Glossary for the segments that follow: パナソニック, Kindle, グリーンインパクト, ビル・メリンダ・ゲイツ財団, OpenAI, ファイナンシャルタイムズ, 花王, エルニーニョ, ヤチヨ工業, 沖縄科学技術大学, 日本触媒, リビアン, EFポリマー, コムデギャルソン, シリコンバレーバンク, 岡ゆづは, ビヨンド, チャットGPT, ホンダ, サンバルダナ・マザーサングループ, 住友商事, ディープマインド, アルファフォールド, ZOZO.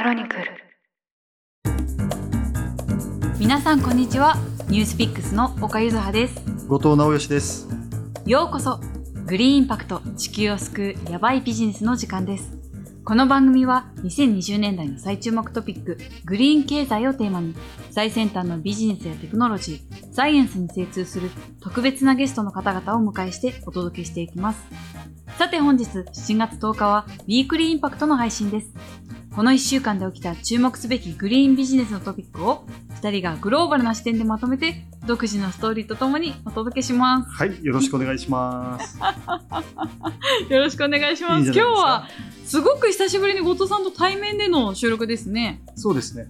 クロニクル。皆さんこんにちは。ニュースピックスの岡柚葉です。後藤直義です。ようこそグリーンインパクト、地球を救うヤバいビジネスの時間です。この番組は2020年代の最注目トピック、グリーン経済をテーマに、最先端のビジネスやテクノロジー、サイエンスに精通する特別なゲストの方々をお迎えしてお届けしていきます。さて本日7月10日はウィークリーインパクトの配信です。この1週間で起きた注目すべきグリーンビジネスのトピックを2人がグローバルな視点でまとめて、独自のストーリーとともにお届けします。はい、よろしくお願いします。よろしくお願いします。今日はすごく久しぶりに後藤さんと対面での収録ですね。そうですね、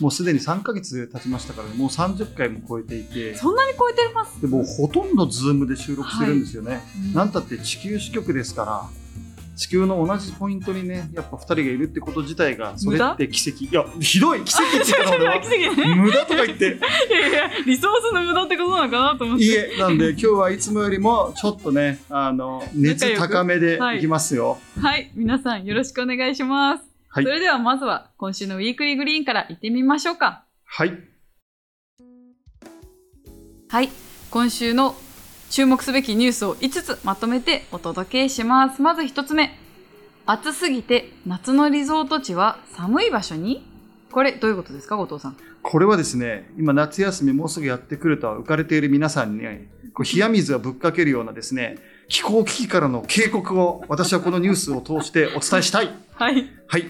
もうすでに3ヶ月経ちましたから、もう30回も超えていて。そんなに超えてます？でもうほとんどズームで収録してるんですよね、なんたって地球支局ですから、地球の同じポイントにね、やっぱ2人がいるってこと自体が、それって奇跡。いや、ひどい奇跡って言ったのは無駄とか言っていやいや、リソースの無駄ってことなのかなと思って。いえ、なんで今日はいつもよりもちょっとね、熱高めでいきますよ。はい、はい、皆さんよろしくお願いします、はい、それではまずは今週のウィークリーグリーンから行ってみましょうか。はい、はい、今週の注目すべきニュースを5つまとめてお届けします。まず1つ目。暑すぎて夏のリゾート地は寒い場所に？これどういうことですか、後藤さん。これはですね、今夏休みもうすぐやってくるとは浮かれている皆さんに、こう冷や水をぶっかけるようなですね、気候危機からの警告を私はこのニュースを通してお伝えしたい。はい。はい。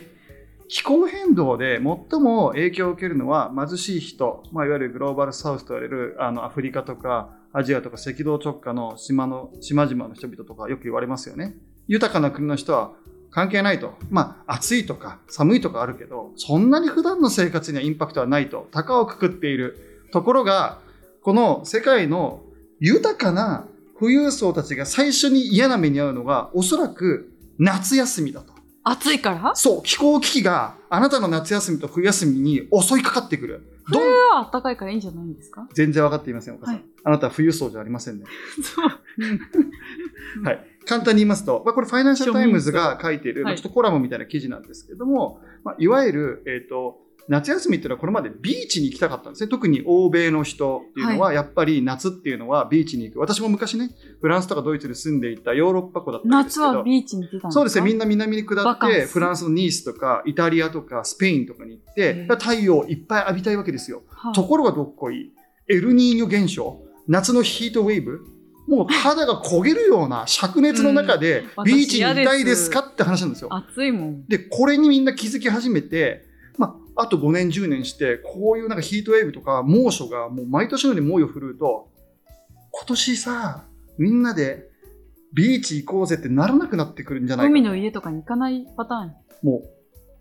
気候変動で最も影響を受けるのは貧しい人、まあ、いわゆるグローバルサウスといわれるアフリカとかアジアとか赤道直下の島々の人々とかよく言われますよね。豊かな国の人は関係ないと。まあ暑いとか寒いとかあるけど、そんなに普段の生活にはインパクトはないと高をくくっている。ところがこの世界の豊かな富裕層たちが最初に嫌な目に遭うのがおそらく夏休みだと。暑いから？そう、気候危機があなたの夏休みと冬休みに襲いかかってくる。冬は暖かいからいいんじゃないんですか？全然分かっていません、岡さん、はい、あなたは富裕層じゃありませんね。そう、はい、簡単に言いますと、まあ、これファイナンシャルタイムズが書いている、まあ、ちょっとコラムみたいな記事なんですけども、まあ、いわゆる、夏休みっていうのはこれまでビーチに行きたかったんですね。特に欧米の人っていうのはやっぱり夏っていうのはビーチに行く、はい、私も昔ねフランスとかドイツに住んでいたヨーロッパ子だったんですけど、夏はビーチに行ってたんですか？そうですね、みんな南に下ってフランスのニースとかイタリアとかスペインとかに行って、太陽をいっぱい浴びたいわけですよ、はい、ところがどっこいエルニーニョ現象、夏のヒートウェーブ、もう肌が焦げるような灼熱の中でビーチに行きたいですかって話なんですよ。暑いもんで、これにみんな気づき始めて、あと5年10年してこういうなんかヒートウェーブとか猛暑がもう毎年のように猛威を振るうと、今年さみんなでビーチ行こうぜってならなくなってくるんじゃないか。海の家とかに行かないパターン。も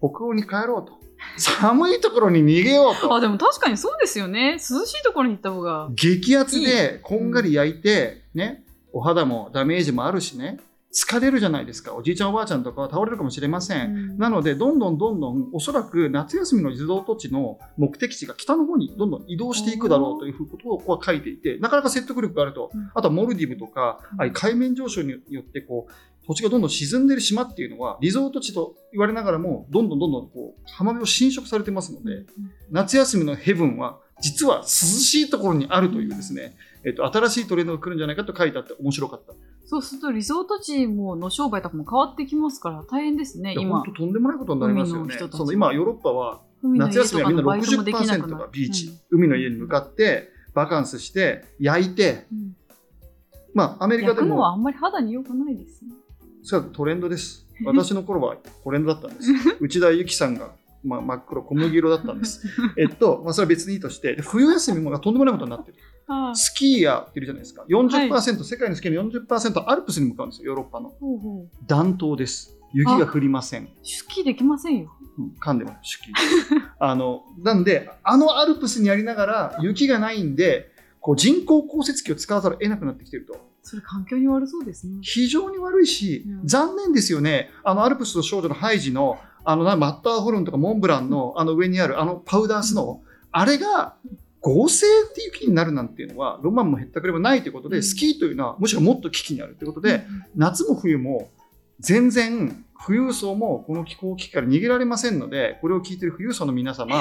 う北欧に帰ろうと、寒いところに逃げようと。あ、でも確かにそうですよね。涼しいところに行った方が。激アツでこんがり焼いて、ね、お肌もダメージもあるしね、疲れるじゃないですか。おじいちゃんおばあちゃんとかは倒れるかもしれません、なのでどんどんおそらく夏休みのリゾート地の目的地が北の方にどんどん移動していくだろうということをここは書いていて、なかなか説得力があると、あとはモルディブとか、海面上昇によってこう土地がどんどん沈んでいる島っていうのはリゾート地と言われながらもどんどんこう浜辺を侵食されてますので、夏休みのヘブンは実は涼しいところにあるというですね、新しいトレンドが来るんじゃないかと書いてあって面白かった。そうするとリゾート地もの商売とかも変わってきますから大変ですね。今本当とんでもないことになりますよね。その今ヨーロッパは夏休みはみんな 60% がビーチ、海の家に向かってバカンスして焼いて、まあアメリカでも焼くのはあんまり肌に良くないですね。そうトレンドです。私の頃はトレンドだったんです。内田有紀さんが真っ黒小麦色だったんです。それは別にいいとして、冬休みもとんでもないことになってる。スキーヤーっているじゃないですか。 40%、はい、世界のスキーの 40% アルプスに向かうんですよ、ヨーロッパの。ほうほう、暖冬です。雪が降りません。スキーできませんよ、噛んでますスキー。なんでアルプスにありながら雪がないんで、こう人工降雪機を使わざるを得なくなってきてると。それ環境に悪そうですね。非常に悪いし、残念ですよね。アルプスの少女のハイジのマッターホルンとかモンブランの上にあるパウダースノー、あれが合成っていう危機になるなんていうのはロマンもへったくれもないということで、スキーというのはむしろもっと危機になるということで、夏も冬も全然富裕層もこの気候危機から逃げられませんので、これを聞いている富裕層の皆様、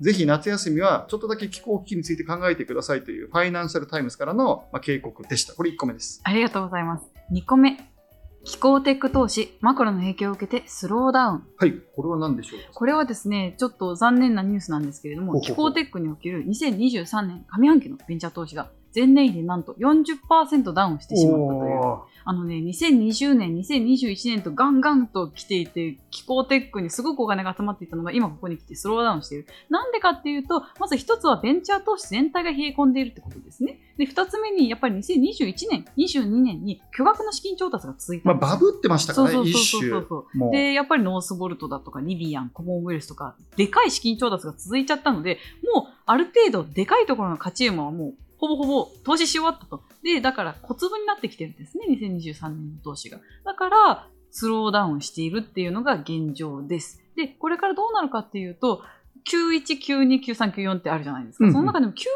ぜひ夏休みはちょっとだけ気候危機について考えてくださいというファイナンシャルタイムズからの警告でした。これ1個目です。ありがとうございます。2個目。気候テック投資、マクロの影響を受けてスローダウン。はい、これは何でしょうか。これはですね、ちょっと残念なニュースなんですけれども、気候テックにおける2023年上半期のベンチャー投資が前年比でなんと 40% ダウンしてしまったという。2020年、2021年とガンガンと来ていて、気候テックにすごくお金が集まっていたのが今ここに来てスローダウンしている。なんでかっていうと、まず一つはベンチャー投資全体が冷え込んでいるってことですね。で、二つ目にやっぱり2021年、22年に巨額の資金調達が続いた。バブってましたからね、一周。で、やっぱりノースボルトだとかリビアン、コモンウェルスとかでかい資金調達が続いちゃったので、もうある程度でかいところの勝ち馬はもうほぼほぼ投資し終わったと。で、だから小粒になってきてるんですね、2023年の投資が。だからスローダウンしているっていうのが現状です。で、これからどうなるかっていうと、91、92、93、94ってあるじゃないですか。その中でも93ってい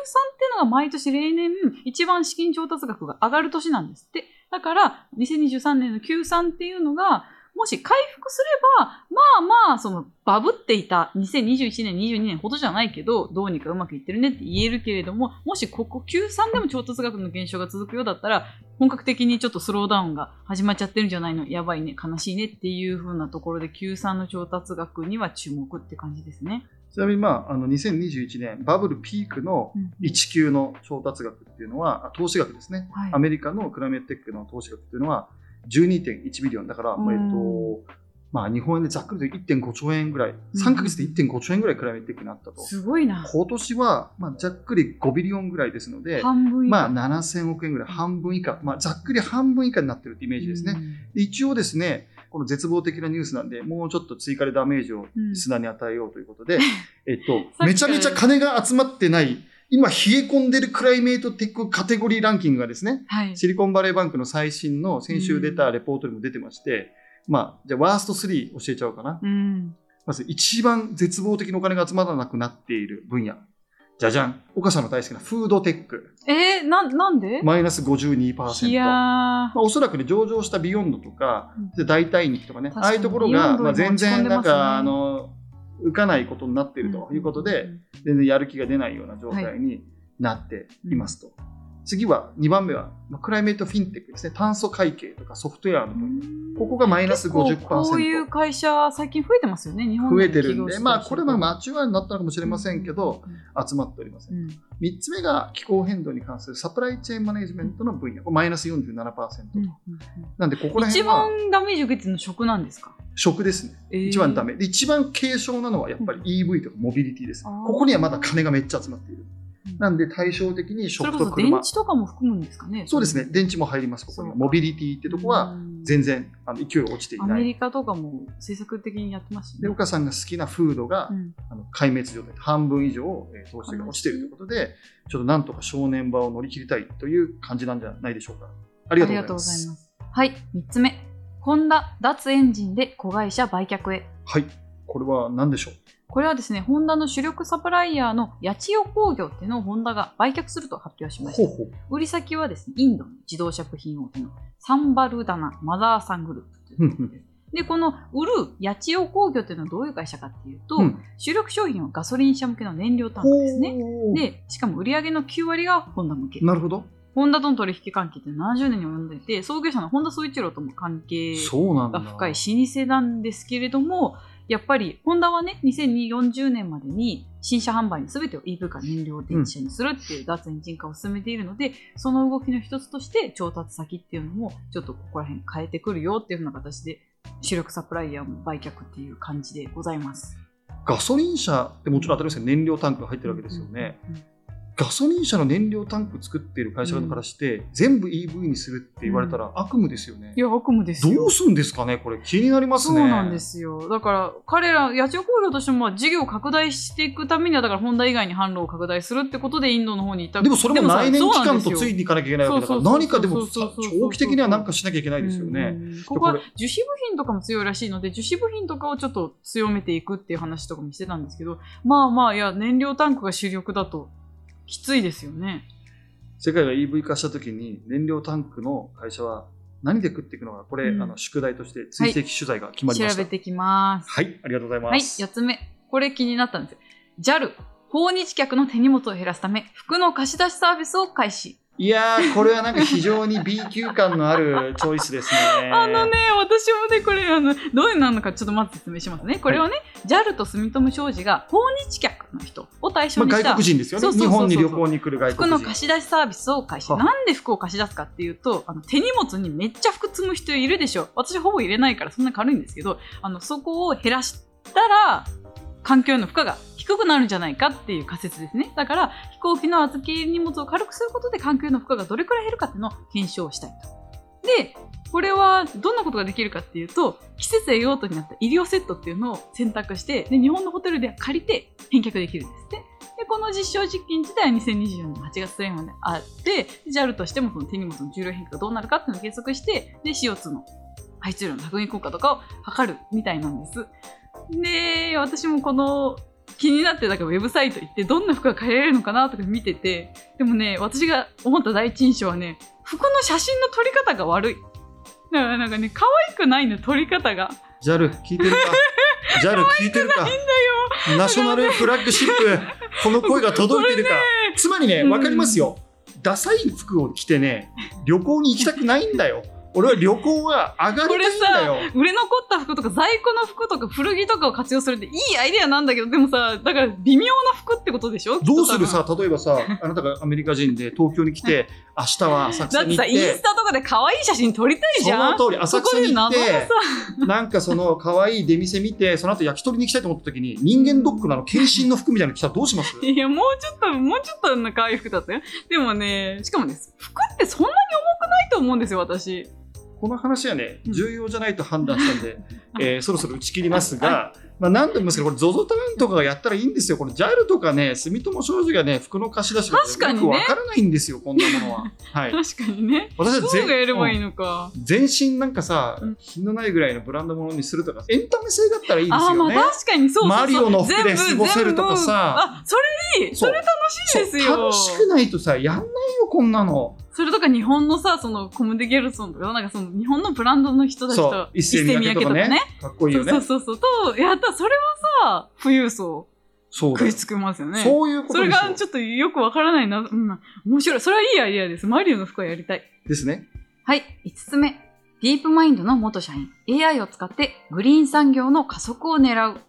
うのが毎年例年一番資金調達額が上がる年なんですって。だから2023年の93っていうのがもし回復すれば、そのバブっていた2021年、22年ほどじゃないけど、どうにかうまくいってるねって言えるけれども、もしここ93でも調達額の減少が続くようだったら、本格的にちょっとスローダウンが始まっちゃってるんじゃないの、やばいね、悲しいねっていう風なところで、93の調達額には注目って感じですね。ちなみに、2021年バブルピークの1級の調達額っていうのは、投資額ですね、はい、アメリカのクライメットテックの投資額っていうのは12.1 ビリオンだから、日本円でざっくりと 1.5 兆円ぐらい、3ヶ月で 1.5 兆円ぐらいクライメットテックになったと。すごいな。今年は、ざっくり5ビリオンぐらいですので、7000億円ぐらい、半分以下、ざっくり半分以下になってるってイメージですね。一応ですね、この絶望的なニュースなんで、もうちょっと追加でダメージをリスナーに与えようということで、めちゃめちゃ金が集まってない、今冷え込んでるクライメートテックカテゴリーランキングがですね、はい、シリコンバレーバンクの最新の先週出たレポートにも出てまして、じゃあワースト3教えちゃおうかな。まず一番絶望的なお金が集まらなくなっている分野。じゃじゃん。岡さんの大好きなフードテック。なんでマイナス 52%。いやー。おそらくね、上場したビヨンドとか、代替肉とかね、ああいうところが、全然なんか、浮かないことになっているということで、全然やる気が出ないような状態になっていますと。次は2番目はクライメートフィンテックですね。炭素会計とかソフトウェアの分野、ここがマイナス 50%。 こういう会社最近増えてますよね、日本で。増えてるんで、これは間違いになったのかもしれませんけど、集まっておりません。3つ目が気候変動に関するサプライチェーンマネジメントの分野、マイナス 47%。 なんでここら辺は一番ダメージ受けてるの食なんですか。食ですね、一番ダメで、一番軽症なのはやっぱり EV とかモビリティです。ここにはまだ金がめっちゃ集まっている。なんで対照的に食と車、それこそ電池とかも含むんですかね。そうですね、電池も入ります。ここにはモビリティってとこは全然勢い落ちていない。アメリカとかも政策的にやってますし、ね、で岡さんが好きなフードが、壊滅状態、半分以上投資が落ちているということで、ちょっとなんとか正念場を乗り切りたいという感じなんじゃないでしょうか。ありがとうございます。はい、3つ目、ホンダ脱エンジンで子会社売却へ。はい、これは何でしょう。これはですね、ホンダの主力サプライヤーのヤチヨ工業っていうのをホンダが売却すると発表しました。売り先はですね、インドの自動車部品大手のサンバルダナ・マザーサングループということです。で、この売る八千代工業というのはどういう会社かっていうと、主力商品はガソリン車向けの燃料タンクですね。で、しかも売上の9割がホンダ向け。なるほど。ホンダとの取引関係って70年に及んでいて、創業者の本田宗一郎とも関係が深い老舗なんですけれども、やっぱりホンダはね、2040年までに新車販売の全てを EV 化燃料電池車にするっていう脱エンジン化を進めているので、その動きの一つとして調達先っていうのもちょっとここら辺変えてくるよっていうふうな形で、主力サプライヤーも売却っていう感じでございます。ガソリン車ってもちろん当たり前ですけど、燃料タンクが入ってるわけですよね。ガソリン車の燃料タンク作っている会社からして、全部 EV にするって言われたら悪夢ですよね。いや、悪夢ですよ。どうするんですかね、これ気になりますね。そうなんですよ。だから彼ら八千代工業としても事業を拡大していくためには、だからホンダ以外に販路を拡大するってことでインドの方に行った。でもそれも来年期間とついに行かなきゃいけないわけだから、何かでも長期的には何かしなきゃいけないですよね。ここは樹脂部品とかも強いらしいので、樹脂部品とかをちょっと強めていくっていう話とかもしてたんですけど、いや、燃料タンクが主力だときついですよね。世界が EV 化したときに燃料タンクの会社は何で食っていくのか、これ、宿題として追跡取材が決まりました、はい、調べてきます。はい、ありがとうございます。はい、8つ目これ気になったんですよ。 JAL 訪日客の手荷物を減らすため服の貸し出しサービスを開始。いやー、これはなんか非常に B 級感のあるチョイスですね。私もね、これどういうなのかちょっとまず説明しますね。これはね、JAL と住友商事が訪日客の人を対象にした、外国人ですよね。日本に旅行に来る外国人、服の貸し出しサービスを開始。なんで服を貸し出すかっていうと、手荷物にめっちゃ服積む人いるでしょ。私ほぼ入れないからそんな軽いんですけど、そこを減らしたら環境への負荷が低くなるんじゃないかっていう仮説ですね。だから飛行機の預け荷物を軽くすることで環境への負荷がどれくらい減るかっていうのを検証したいと。で、これはどんなことができるかっていうと、季節や用途になった医療セットっていうのを選択して、で日本のホテルで借りて返却できるんですって。でこの実証実験自体は2024年8月末まであって、 JAL としてもその手荷物の重量変化がどうなるかっていうのを計測して、で CO2 の排出量の削減効果とかを測るみたいなんです。で、私もこの気になって、だからウェブサイト行ってどんな服が買えれるのかなとか見てて、でもね、私が思った第一印象はね、服の写真の撮り方が悪い。だからなんかね、可愛くないの撮り方が。JAL 聞いてるか。JAL 聞いてるか。ナショナルフラッグシップこの声が届いてるか。つまりね、わかりますよ。ダサい服を着てね、旅行に行きたくないんだよ。俺は旅行は上がりたいんだよ。これさ、売れ残った服とか在庫の服とか古着とかを活用するっていいアイデアなんだけど、でもさ、だから微妙な服ってことでしょ。どうするさ、例えばさ、あなたがアメリカ人で東京に来て明日は浅草に行って、だってさ、インスタとかで可愛い写真撮りたいじゃん。その通り、浅草に行ってなんかその可愛い出店見て、その後焼き鳥に行きたいと思った時に人間ドックの献身の服みたいなの着たらどうします？いや、もうちょっとの可愛い服だったよ。でもね、しかもね、服ってそんなに重くないと思うんですよ、私。この話はね、重要じゃないと判断したんで、そろそろ打ち切りますが、何度も言いますけど、これ ZOZO タウンとかがやったらいいんですよ。この JAL とかね、住友商事がね、服の貸し出しがよくわからないんですよ、こんなものは。はい、確かにね。私はがやればいいのか。全身なんかさ、品のないぐらいのブランド物にするとか、エンタメ性だったらいいですよね。あ、まあ確かにそうそうそう。マリオの服で過ごせるとかさ。あ、それいい。それ楽しいですよ。楽しくないとさ、やんないよ、こんなの。それとか日本のさ、そのコムデギャルソンとか、なんかその日本のブランドの人たちと一斉にやけとかね、かっこいいよね。そうやった。それはさ、富裕層食いつきますよね。そういうことでしょ。それがちょっとよくわからないな、面白い。それはいいアイデアです。マリオの服はやりたいですね。はい、5つ目ディープマインドの元社員 AI を使ってグリーン産業の加速を狙う。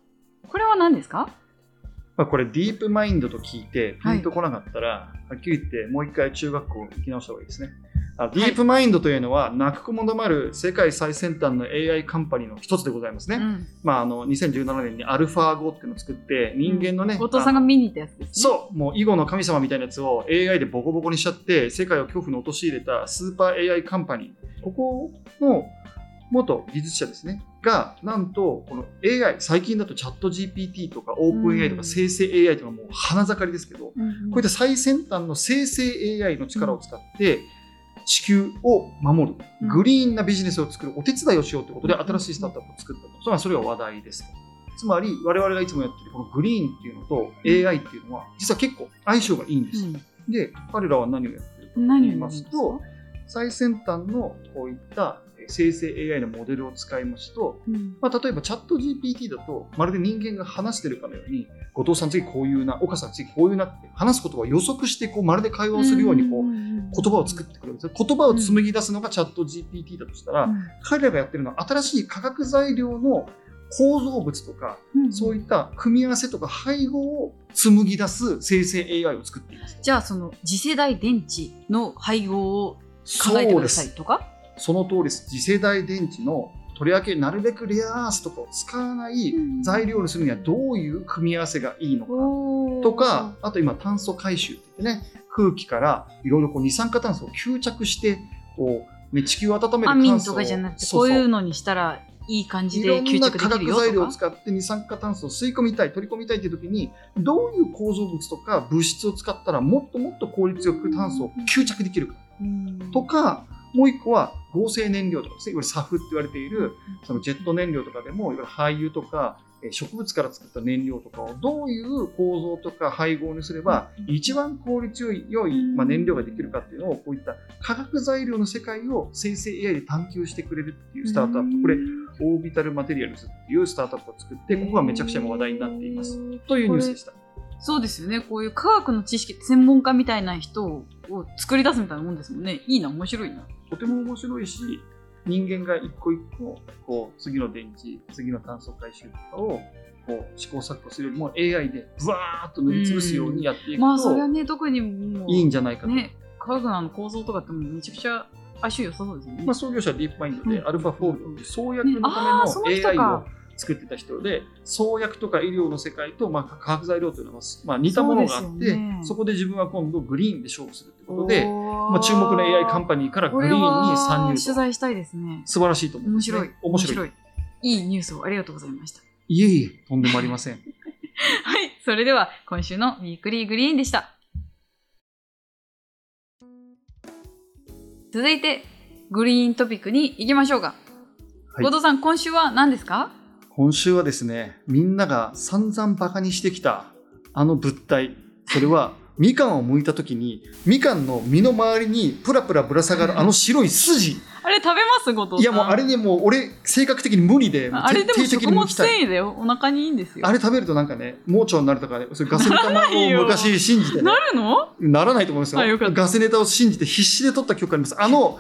これは何ですか？これディープマインドと聞いてピンとこなかったら、はっきり言ってもう一回中学校行き直した方がいいですね。ディープマインドというのは、泣く子も黙る世界最先端の AI カンパニーの一つでございますね。2017年にアルファ語っていうのを作って、人間のね、お父さんが見に行ったやつですね。そう、もう囲碁の神様みたいなやつを AI でボコボコにしちゃって世界を恐怖に陥れたスーパー AI カンパニー、ここの元技術者ですねが、なんとこの AI、 最近だとチャット GPT とか OpenAI とか生成 AI とかもう花盛りですけど、こういった最先端の生成 AI の力を使って地球を守るグリーンなビジネスを作るお手伝いをしようということで新しいスタートアップを作ったと。それは話題です。つまり我々がいつもやってるこのグリーンっていうのと AI っていうのは実は結構相性がいいんです。で、彼らは何をやってるかと言いますと、最先端のこういった生成 AI のモデルを使いますと、例えばチャット GPT だとまるで人間が話してるかのように、後藤さん次こういうな、岡さん次こういうなって話すことを予測して、こうまるで会話をするようにこう言葉を作ってくるんです。言葉を紡ぎ出すのがチャット GPT だとしたら、彼らがやってるのは新しい化学材料の構造物とか、そういった組み合わせとか配合を紡ぎ出す生成 AI を作っています。じゃあその次世代電池の配合を考えてくださいとか。その通りです。次世代電池のとりわけなるべくレアアースとかを使わない材料にするにはどういう組み合わせがいいのかとか、あと今炭素回収って言ってね、空気からいろいろこう二酸化炭素を吸着してこう、ね、地球を温める炭素を、アミンとかじゃなくて、こういうのにしたらいい感じで吸着できるよとか、いろんな化学材料を使って二酸化炭素を吸い込みたい、取り込みたいっていう時に、どういう構造物とか物質を使ったらもっともっと効率よく炭素を吸着できるかとか、もう一個は合成燃料とかですね、いわゆるサフって言われているそのジェット燃料とかでも、いわゆる廃油とか植物から作った燃料とかをどういう構造とか配合にすれば一番効率良い燃料ができるかっていうのを、こういった化学材料の世界を生成 AI で探求してくれるっていうスタートアップ、これオービタルマテリアルズっていうスタートアップを作って、ここがめちゃくちゃ話題になっていますというニュースでした。そうですよね、こういう科学の知識専門家みたいな人を作り出すみたいなもんですもんね。いいな、面白いな。とても面白いし、人間が一個一個こう次の電池、次の炭素回収とかをこう試行錯誤するよりも AI でブワーッと塗りつぶすようにやっていくと、まあそれはね、特にもういいんじゃないかと、ね、科学の構造とかってもめちゃくちゃ相性良さそうですよね。まあ、創業者はディープマインドで、アルファフォールド、創薬のための AI を作ってた人で、創薬とか医療の世界と、化学材料というのは、似たものがあって、 そこで自分は今度グリーンで勝負するということで、注目の AI カンパニーからグリーンに参入と。取材したいですね。素晴らしいと思います、ね、面白い。いいニュースをありがとうございました。いえいえ、とんでもありません。はい、それでは今週のウィークリーグリーンでした。続いてグリーントピックに行きましょうか。はい、後藤さん、今週は何ですか？今週はですね、みんなが散々バカにしてきたあの物体、それはみかんを剥いた時にみかんの実の周りにプラプラぶら下がるあの白い筋あれ食べます？後藤さん、いやもうあれね、もう俺性格的に無理で、あれでも食物繊維だよ、お腹にいいんですよ。あれ食べるとなんかね、盲腸になるとかね、それガセネタを昔信じて、ね、なるの？ならないと思いますよ。ガセネタを信じて必死で取った記憶があります。あの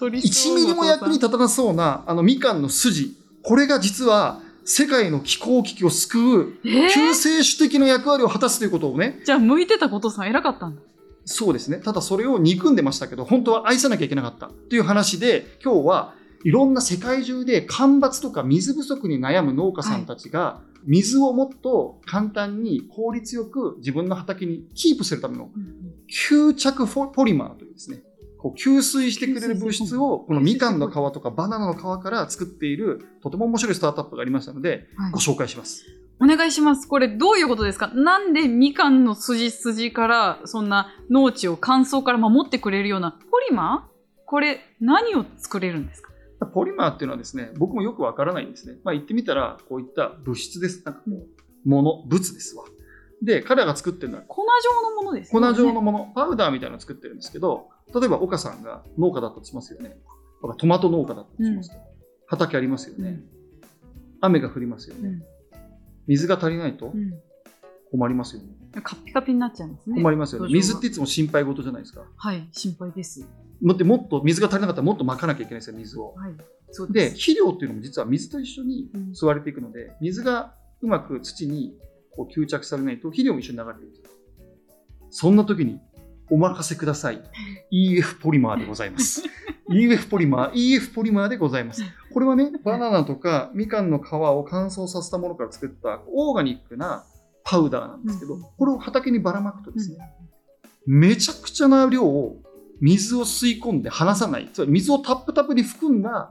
1ミリも役に立たなそうなあのみかんの筋、これが実は世界の気候危機を救う救世主的な役割を果たすということをね。じゃあ向いてたことさん偉かったんだ。そうですね。ただそれを憎んでましたけど、本当は愛さなきゃいけなかったという話で、今日はいろんな世界中で干ばつとか水不足に悩む農家さんたちが、水をもっと簡単に効率よく自分の畑にキープするための吸着ポリマーというですね、こう吸水してくれる物質をこのみかんの皮とかバナナの皮から作っている、とても面白いスタートアップがありましたので、ご紹介します。お願いします。これどういうことですか？なんでみかんの筋からそんな農地を乾燥から守ってくれるようなポリマー、これ何を作れるんですか？ポリマーっていうのはですね、僕もよくわからないんですね。言ってみたらこういった物質です。なんか物ですわ。で、彼らが作ってるのは粉状のものですよね。粉状のもの、パウダーみたいなのを作ってるんですけど、例えば岡さんが農家だったとしますよね。トマト農家だったとしますと、畑ありますよね、雨が降りますよね、水が足りないと困りますよね、カピカピになっちゃうんですね。困りますよね。水っていつも心配事じゃないですか。はい、心配です。もっと水が足りなかったらもっとまかなきゃいけないですよ、水を。はい、そうです。で、肥料っていうのも実は水と一緒に吸われていくので、水がうまく土にこう吸着されないと肥料も一緒に流れていく。そんな時にお任せください、EF ポリマーでございます。EF ポリマーでございます。これはね、バナナとかみかんの皮を乾燥させたものから作ったオーガニックなパウダーなんですけど、これを畑にばらまくとですね、めちゃくちゃな量を水を吸い込んで離さない、つまり水をタップタップに含んだ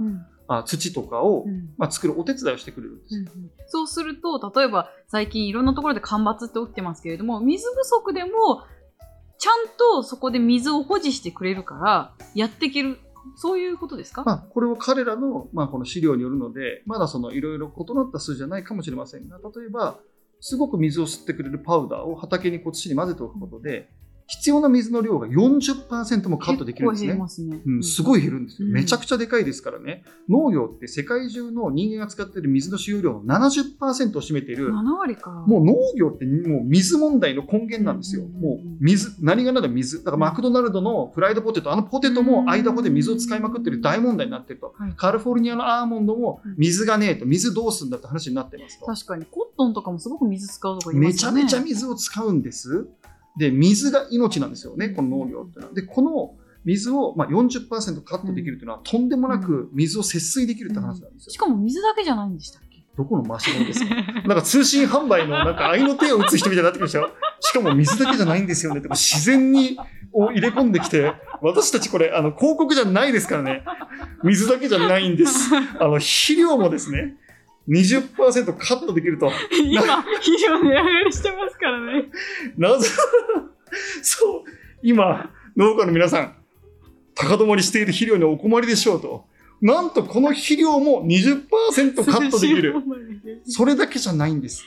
土とかを作るお手伝いをしてくれるんですよ。そうすると、例えば最近いろんなところで干ばつって起きてますけれども、水不足でもちゃんとそこで水を保持してくれるからやっていける、そういうことですか？これは彼らの、この資料によるので、まだいろいろ異なった数じゃないかもしれませんが、例えばすごく水を吸ってくれるパウダーを畑に土に混ぜておくことで、必要な水の量が 40% もカットできるんですね。結構減りますね。すごい減るんですよ。めちゃくちゃでかいですからね。農業って世界中の人間が使っている水の使用量の 70% を占めている。7割か。もう農業ってもう水問題の根源なんですよ。もう水、何がなら水。だからマクドナルドのフライドポテト、あのポテトも間ほで水を使いまくっている大問題になっていると。カリフォルニアのアーモンドも水がねえと、水どうすんだって話になってますと。確かにコットンとかもすごく水使うとか言いますよね。めちゃめちゃ水を使うんです。で、水が命なんですよね、この農業ってのは。で、この水を、40% カットできるというのは、とんでもなく水を節水できるって話なんですよ。しかも水だけじゃないんでしたっけ？どこのマシンですか？なんか通信販売のなんか愛の手を打つ人みたいになってきましたよ。しかも水だけじゃないんですよねって、自然に入れ込んできて、私たちこれ広告じゃないですからね。水だけじゃないんです。肥料もですね、20% カットできると。今肥料値上がりしてますからね。なぜそう、今農家の皆さん高止まりしている肥料にお困りでしょうと。なんとこの肥料も 20% カットできる。それだけじゃないんです。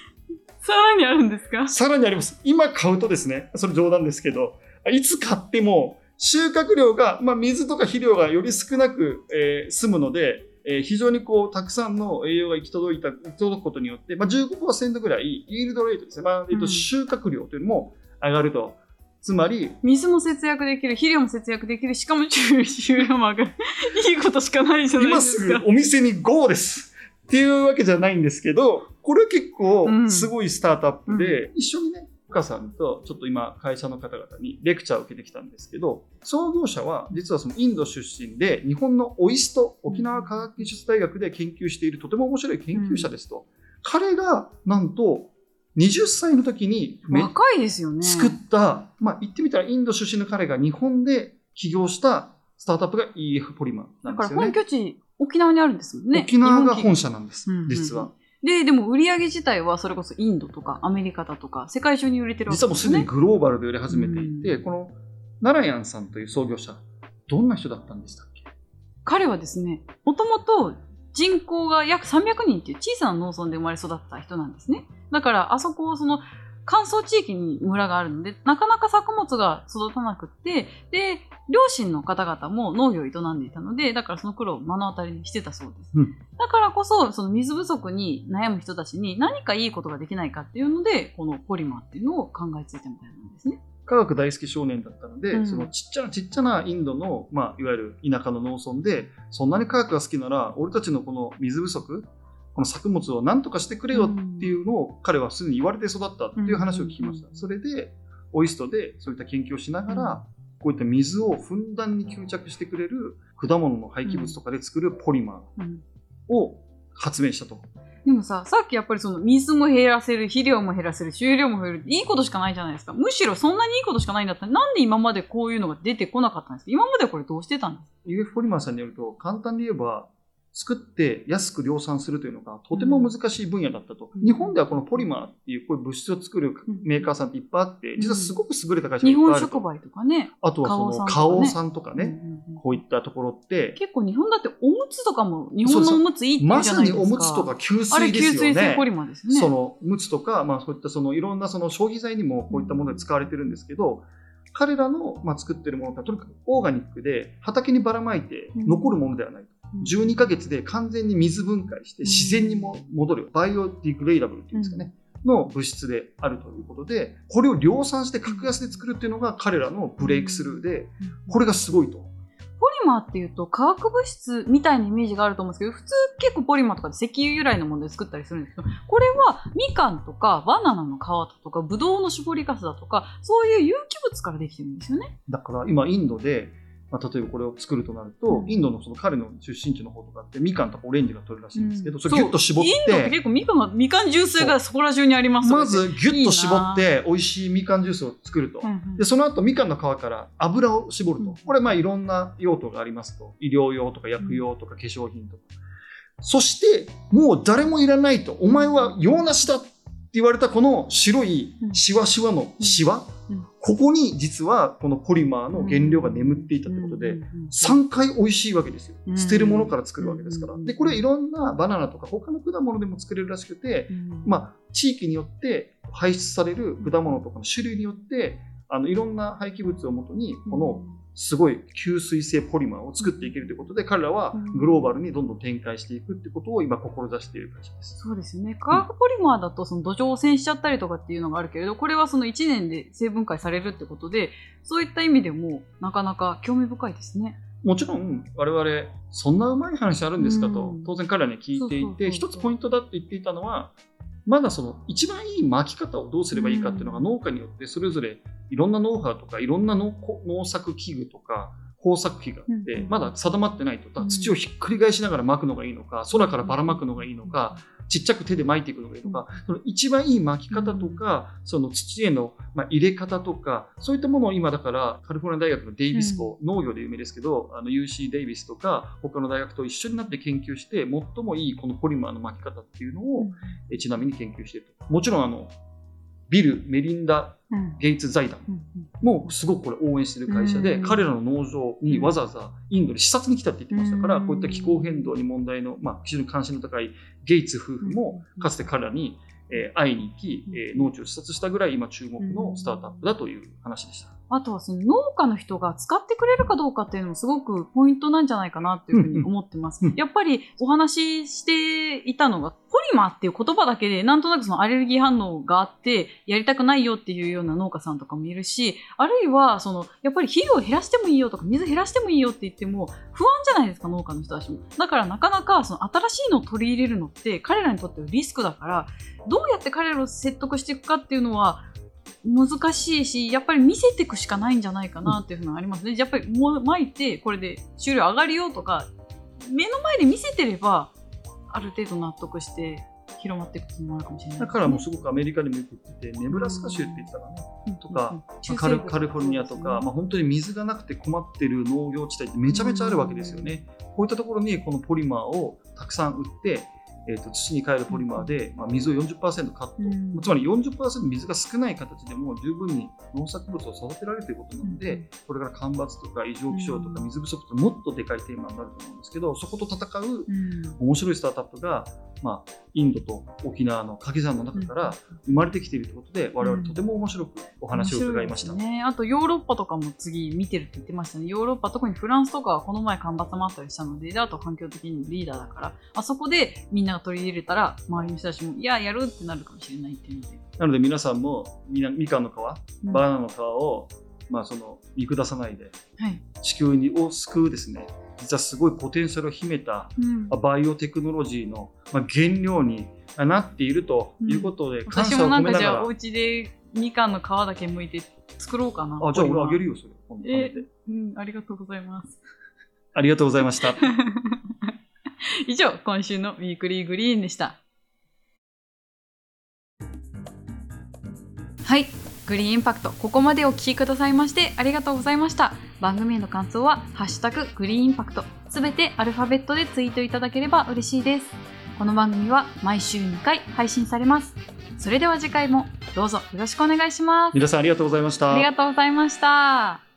さらにあるんですか？さらにあります。今買うとですね、それ冗談ですけど、いつ買っても収穫量が、水とか肥料がより少なく、済むので、非常にたくさんの栄養が行き届くことによって、15% ぐらいイールドレートですね、収穫量というのも上がると。つまり水も節約できる、肥料も節約できる、しかも収量も上がるいいことしかないじゃないですか。今すぐお店に GO ですっていうわけじゃないんですけど、これ結構すごいスタートアップで、一緒にね、深さんとちょっと今会社の方々にレクチャーを受けてきたんですけど、創業者は実はそのインド出身で、日本のオイスト、沖縄科学技術大学で研究しているとても面白い研究者ですと、彼がなんと20歳の時に若いですよね、作った、言ってみたらインド出身の彼が日本で起業したスタートアップが EF ポリマーなんですよね。だから本拠地沖縄にあるんですもんね。沖縄が本社なんです、実は。でも売り上げ自体はそれこそインドとかアメリカだとか世界中に売れてるわけですね。実はもうすでにグローバルで売れ始めていて、このナラヤンさんという創業者、どんな人だったんでしたっけ？彼はですね、もともと人口が約300人っていう小さな農村で生まれ育った人なんですね。だからあそこをその乾燥地域に村があるので、なかなか作物が育たなくって、で、両親の方々も農業を営んでいたので、だからその苦労を目の当たりにしてたそうです。だからこそ、その水不足に悩む人たちに何かいいことができないかっていうので、このポリマーっていうのを考えついたみたいなんですね。科学大好き少年だったので、そのちっちゃなインドの、いわゆる田舎の農村で、そんなに科学が好きなら、俺たちのこの水不足、この作物を何とかしてくれよっていうのを彼はすでに言われて育ったっていう話を聞きました。それでオイストでそういった研究をしながら、こういった水をふんだんに吸着してくれる果物の廃棄物とかで作るポリマーを発明したと。でもさっきやっぱりその水も減らせる、肥料も減らせる、収量も減る、いいことしかないじゃないですか。むしろそんなにいいことしかないんだったら、なんで今までこういうのが出てこなかったんですか？今までこれどうしてたんですか？ UF ポリマーさんによると、簡単に言えば作って安く量産するというのがとても難しい分野だったと。日本ではこのポリマーっていうこういう物質を作るメーカーさんっていっぱいあって、実はすごく優れた会社がいっぱいあると。日本触媒とかね。あとはその花王さんとかね、こういったところって結構日本だっておむつとかも、日本のおむついいって言うじゃないですか。まさにおむつとか吸水ですよね。あれ吸水性ポリマーですね。そのむつとか、そういったそのいろんなその消費財にもこういったもので使われてるんですけど、彼らの作ってるものがとにかくオーガニックで畑にばらまいて残るものではないと。12ヶ月で完全に水分解して自然にも戻る、バイオディグレイダブルっていうんですかね、の物質であるということで、これを量産して格安で作るっていうのが彼らのブレイクスルーで、これがすごいと。ポリマーっていうと化学物質みたいなイメージがあると思うんですけど、普通結構ポリマーとかで石油由来のもので作ったりするんですけど、これはみかんとかバナナの皮とかブドウの搾りかすだとか、そういう有機物からできてるんですよね。だから今インドで例えばこれを作るとなると、インドのその彼の出身地の方とかってみかんとかオレンジが取るらしいんですけど、それギュッと絞って、インドって結構みかんジュースがそこら中にありますので、まずギュッと絞って美味しいみかんジュースを作ると、でその後みかんの皮から油を絞ると、これいろんな用途がありますと、医療用とか薬用とか化粧品とか、そしてもう誰もいらないと、お前は用なしだって言われたこの白いシワシワのシワ、ここに実はこのポリマーの原料が眠っていたということで、3回美味しいわけですよ。捨てるものから作るわけですから。でこれいろんなバナナとか他の果物でも作れるらしくて、地域によって排出される果物とかの種類によって、いろんな廃棄物をもとにこのすごい吸水性ポリマーを作っていけるということで、彼らはグローバルにどんどん展開していくってことを今志している会社です。そうですね。化学ポリマーだとその土壌汚染しちゃったりとかっていうのがあるけれど、これはその1年で生分解されるってことで、そういった意味でもなかなか興味深いですね。もちろん我々そんなうまい話あるんですかと当然彼らに聞いていて、一つポイントだって言っていたのは、まだその一番いい巻き方をどうすればいいかっていうのが、農家によってそれぞれいろんなノウハウとかいろんな農作器具とか工作機があってまだ定まってないと。土をひっくり返しながら巻くのがいいのか、空からばらまくのがいいのか、ちっちゃく手で巻いていくのがいいのか、その一番いい巻き方とか、その土への入れ方とか、そういったものを今だからカリフォルニア大学のデイビス校、農業で有名ですけど、UC デイビスとか他の大学と一緒になって研究して、最もいいこのポリマーの巻き方っていうのをちなみに研究していると。もちろんビル・メリンダ・ゲイツ財団もすごくこれ応援している会社で、彼らの農場にわざわざインドに視察に来たって言ってましたから、こういった気候変動に問題の、まあ、非常に関心の高いゲイツ夫婦もかつて彼らに会いに行き、農地を視察したぐらい今注目のスタートアップだという話でした。あとはその農家の人が使ってくれるかどうかっていうのもすごくポイントなんじゃないかなというふうに思ってます。やっぱりお話ししていたのがポリマーっていう言葉だけでなんとなくそのアレルギー反応があってやりたくないよっていうような農家さんとかもいるし、あるいはそのやっぱり肥料を減らしてもいいよとか水減らしてもいいよって言っても不安じゃないですか、農家の人たちも。だからなかなかその新しいのを取り入れるのって彼らにとってはリスクだから、どうやって彼らを説得していくかっていうのは難しいし、やっぱり見せていくしかないんじゃないかなっていうのはありますね。やっぱり巻いてこれで収量上がるよとか目の前で見せてればある程度納得して広まっていくともあるかもしれない、ね、だからもうすごくアメリカにもよく言ってて、ネブラスカ州って言ったらね、とか、カリフォルニアとか、まあ、本当に水がなくて困ってる農業地帯ってめちゃめちゃあるわけですよね。こういったところにこのポリマーをたくさん売って土に変えるポリマーで、まあ、水を 40% カット、つまり 40% 水が少ない形でも十分に農作物を育てられるということなので、これから干ばつとか異常気象とか水不足ともっとでかいテーマになると思うんですけど、そこと戦う面白いスタートアップが、まあ、インドと沖縄の掛け算の中から生まれてきているということで、我々とても面白くお話を伺いました。ね、あとヨーロッパとかも次見てるって言ってましたね。ヨーロッパ、特にフランスとかはこの前干ばつもあったりしたので、であと環境的にリーダーだから、あそこでみんな取り入れたら周りの人たちもいややるってなるかもしれないっていうので、なので皆さんもみかんの皮、バナナの皮を、まあ、その見下さないで、はい、地球を救うですね、実はすごいポテンシャルを秘めたバイオテクノロジーの原料になっているということで感謝を込めながら、私もなんかじゃあお家でみかんの皮だけ剥いて作ろうかな。あ、じゃあ俺あげるよそれ。ありがとうございます。ありがとうございました。以上、今週のウィークリーグリーンでした。はい、グリーンインパクト、ここまでお聞きくださいましてありがとうございました。番組への感想はハッシュタググリーンインパクト、すべてアルファベットでツイートいただければ嬉しいです。この番組は毎週2回配信されます。それでは次回もどうぞよろしくお願いします。皆さんありがとうございました。ありがとうございました。